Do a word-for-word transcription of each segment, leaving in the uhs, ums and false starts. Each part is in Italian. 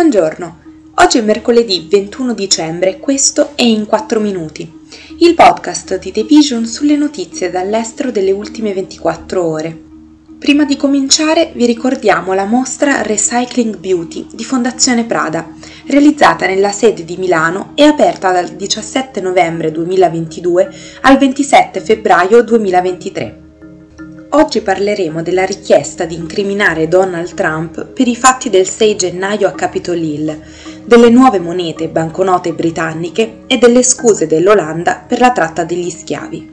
Buongiorno, oggi è mercoledì ventuno dicembre e questo è In quattro Minuti, il podcast di The Vision sulle notizie dall'estero delle ultime ventiquattro ore. Prima di cominciare vi ricordiamo la mostra Recycling Beauty di Fondazione Prada, realizzata nella sede di Milano e aperta dal diciassette novembre duemilaventidue al ventisette febbraio duemilaventitré. Oggi parleremo della richiesta di incriminare Donald Trump per i fatti del sei gennaio a Capitol Hill, delle nuove monete e banconote britanniche e delle scuse dell'Olanda per la tratta degli schiavi.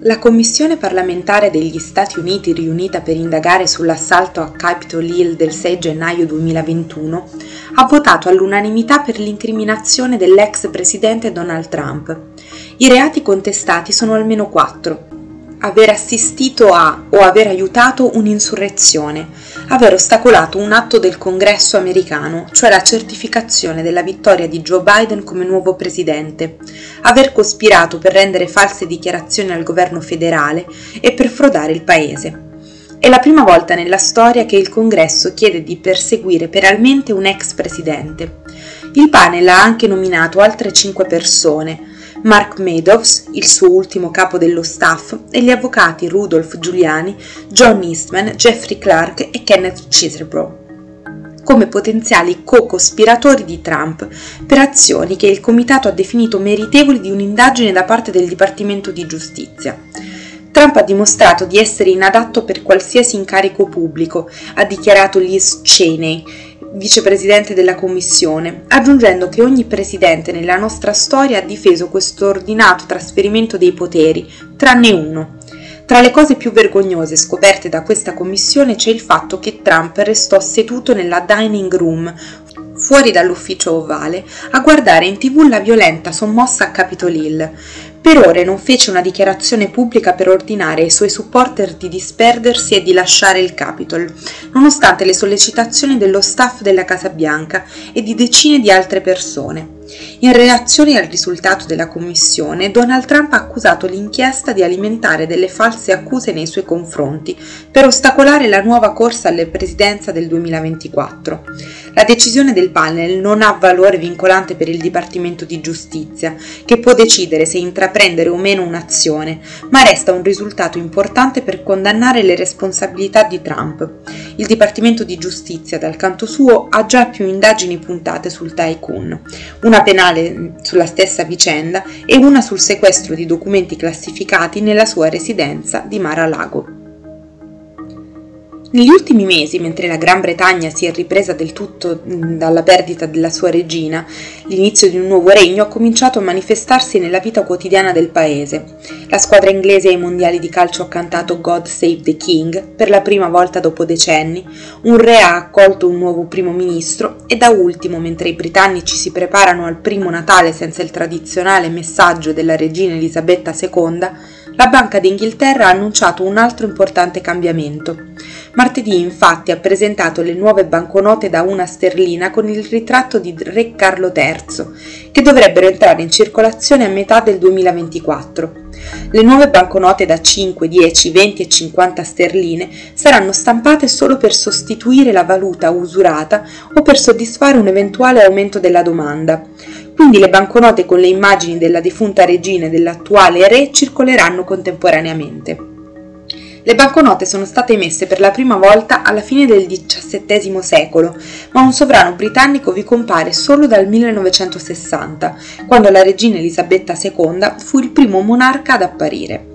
La Commissione parlamentare degli Stati Uniti riunita per indagare sull'assalto a Capitol Hill del sei gennaio duemilaventuno ha votato all'unanimità per l'incriminazione dell'ex presidente Donald Trump. I reati contestati sono almeno quattro. Aver assistito a o aver aiutato un'insurrezione, aver ostacolato un atto del Congresso americano, cioè la certificazione della vittoria di Joe Biden come nuovo presidente, aver cospirato per rendere false dichiarazioni al governo federale e per frodare il paese. È la prima volta nella storia che il Congresso chiede di perseguire penalmente un ex presidente. Il panel ha anche nominato altre cinque persone, Mark Meadows, il suo ultimo capo dello staff, e gli avvocati Rudolph Giuliani, John Eastman, Jeffrey Clark e Kenneth Chesebro, come potenziali co-cospiratori di Trump per azioni che il comitato ha definito meritevoli di un'indagine da parte del Dipartimento di Giustizia. Trump ha dimostrato di essere inadatto per qualsiasi incarico pubblico, ha dichiarato Liz Cheney, vicepresidente della Commissione, aggiungendo che ogni presidente nella nostra storia ha difeso questo ordinato trasferimento dei poteri, tranne uno. Tra le cose più vergognose scoperte da questa Commissione c'è il fatto che Trump restò seduto nella dining room, fuori dall'ufficio ovale, a guardare in tv la violenta sommossa a Capitol Hill. Per ore non fece una dichiarazione pubblica per ordinare ai suoi supporter di disperdersi e di lasciare il Capitol, nonostante le sollecitazioni dello staff della Casa Bianca e di decine di altre persone. In relazione al risultato della commissione, Donald Trump ha accusato l'inchiesta di alimentare delle false accuse nei suoi confronti per ostacolare la nuova corsa alla presidenza del duemilaventiquattro. La decisione del panel non ha valore vincolante per il Dipartimento di Giustizia, che può decidere se intraprendere o meno un'azione, ma resta un risultato importante per condannare le responsabilità di Trump. Il Dipartimento di Giustizia, dal canto suo, ha già più indagini puntate sul tycoon, una penale sulla stessa vicenda e una sul sequestro di documenti classificati nella sua residenza di Mar-a-Lago. Negli ultimi mesi, mentre la Gran Bretagna si è ripresa del tutto dalla perdita della sua regina, l'inizio di un nuovo regno ha cominciato a manifestarsi nella vita quotidiana del paese. La squadra inglese ai mondiali di calcio ha cantato God Save the King per la prima volta dopo decenni, un re ha accolto un nuovo primo ministro e da ultimo, mentre i britannici si preparano al primo Natale senza il tradizionale messaggio della regina Elisabetta seconda, la Banca d'Inghilterra ha annunciato un altro importante cambiamento. Martedì, infatti, ha presentato le nuove banconote da una sterlina con il ritratto di Re Carlo terzo, che dovrebbero entrare in circolazione a metà del duemilaventiquattro. Le nuove banconote da cinque, dieci, venti e cinquanta sterline saranno stampate solo per sostituire la valuta usurata o per soddisfare un eventuale aumento della domanda. Quindi le banconote con le immagini della defunta regina e dell'attuale re circoleranno contemporaneamente. Le banconote sono state emesse per la prima volta alla fine del diciassettesimo secolo, ma un sovrano britannico vi compare solo dal millenovecentosessanta, quando la regina Elisabetta seconda fu il primo monarca ad apparire.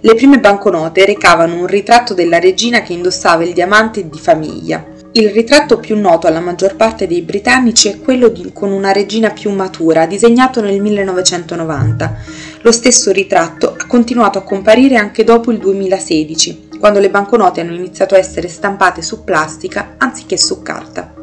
Le prime banconote recavano un ritratto della regina che indossava il diamante di famiglia. Il ritratto più noto alla maggior parte dei britannici è quello di, con una regina più matura, disegnato nel millenovecentonovanta. Lo stesso ritratto ha continuato a comparire anche dopo il duemilasedici, quando le banconote hanno iniziato a essere stampate su plastica anziché su carta.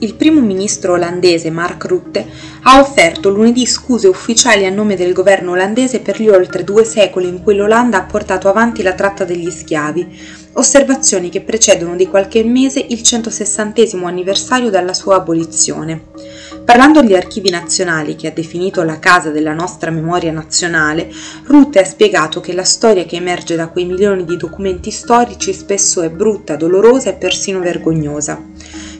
Il primo ministro olandese Mark Rutte ha offerto lunedì scuse ufficiali a nome del governo olandese per gli oltre due secoli in cui l'Olanda ha portato avanti la tratta degli schiavi, osservazioni che precedono di qualche mese il centosessantesimo anniversario dalla sua abolizione. Parlando agli archivi nazionali, che ha definito la casa della nostra memoria nazionale, Rutte ha spiegato che la storia che emerge da quei milioni di documenti storici spesso è brutta, dolorosa e persino vergognosa.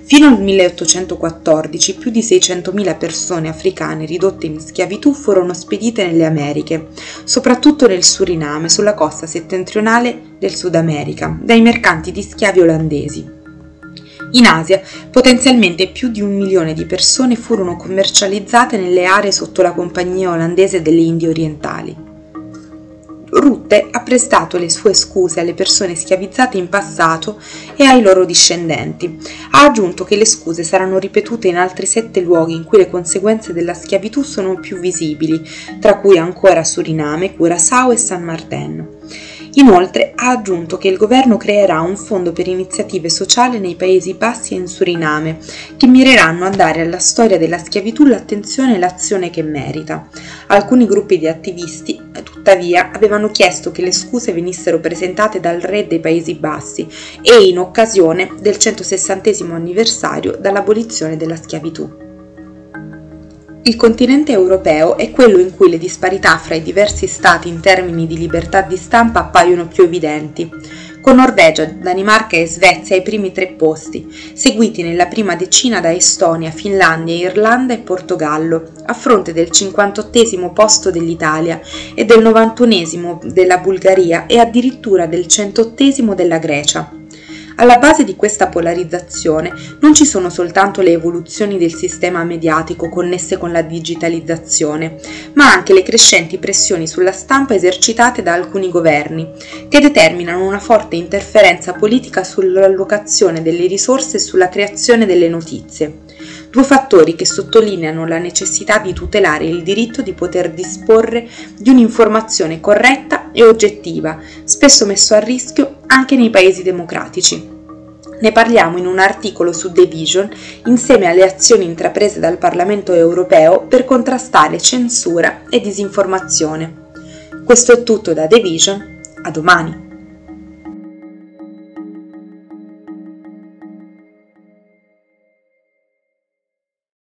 Fino al milleottocentoquattordici più di seicentomila persone africane ridotte in schiavitù furono spedite nelle Americhe, soprattutto nel Suriname, sulla costa settentrionale del Sud America, dai mercanti di schiavi olandesi. In Asia, potenzialmente più di un milione di persone furono commercializzate nelle aree sotto la Compagnia olandese delle Indie Orientali. Rutte ha prestato le sue scuse alle persone schiavizzate in passato e ai loro discendenti. Ha aggiunto che le scuse saranno ripetute in altri sette luoghi in cui le conseguenze della schiavitù sono più visibili, tra cui ancora Suriname, Curaçao e San Martin. Inoltre ha aggiunto che il governo creerà un fondo per iniziative sociali nei Paesi Bassi e in Suriname, che mireranno a dare alla storia della schiavitù l'attenzione e l'azione che merita. Alcuni gruppi di attivisti, tuttavia, avevano chiesto che le scuse venissero presentate dal re dei Paesi Bassi e in occasione del centosessantesimo anniversario dall'abolizione della schiavitù. Il continente europeo è quello in cui le disparità fra i diversi stati in termini di libertà di stampa appaiono più evidenti, con Norvegia, Danimarca e Svezia ai primi tre posti, seguiti nella prima decina da Estonia, Finlandia, Irlanda e Portogallo, a fronte del cinquantottesimo posto dell'Italia e del novantunesimo della Bulgaria e addirittura del centottesimo della Grecia. Alla base di questa polarizzazione non ci sono soltanto le evoluzioni del sistema mediatico connesse con la digitalizzazione, ma anche le crescenti pressioni sulla stampa esercitate da alcuni governi, che determinano una forte interferenza politica sull'allocazione delle risorse e sulla creazione delle notizie. Due fattori che sottolineano la necessità di tutelare il diritto di poter disporre di un'informazione corretta e oggettiva, spesso messo a rischio anche nei paesi democratici. Ne parliamo in un articolo su The Vision, insieme alle azioni intraprese dal Parlamento europeo per contrastare censura e disinformazione. Questo è tutto da The Vision, a domani!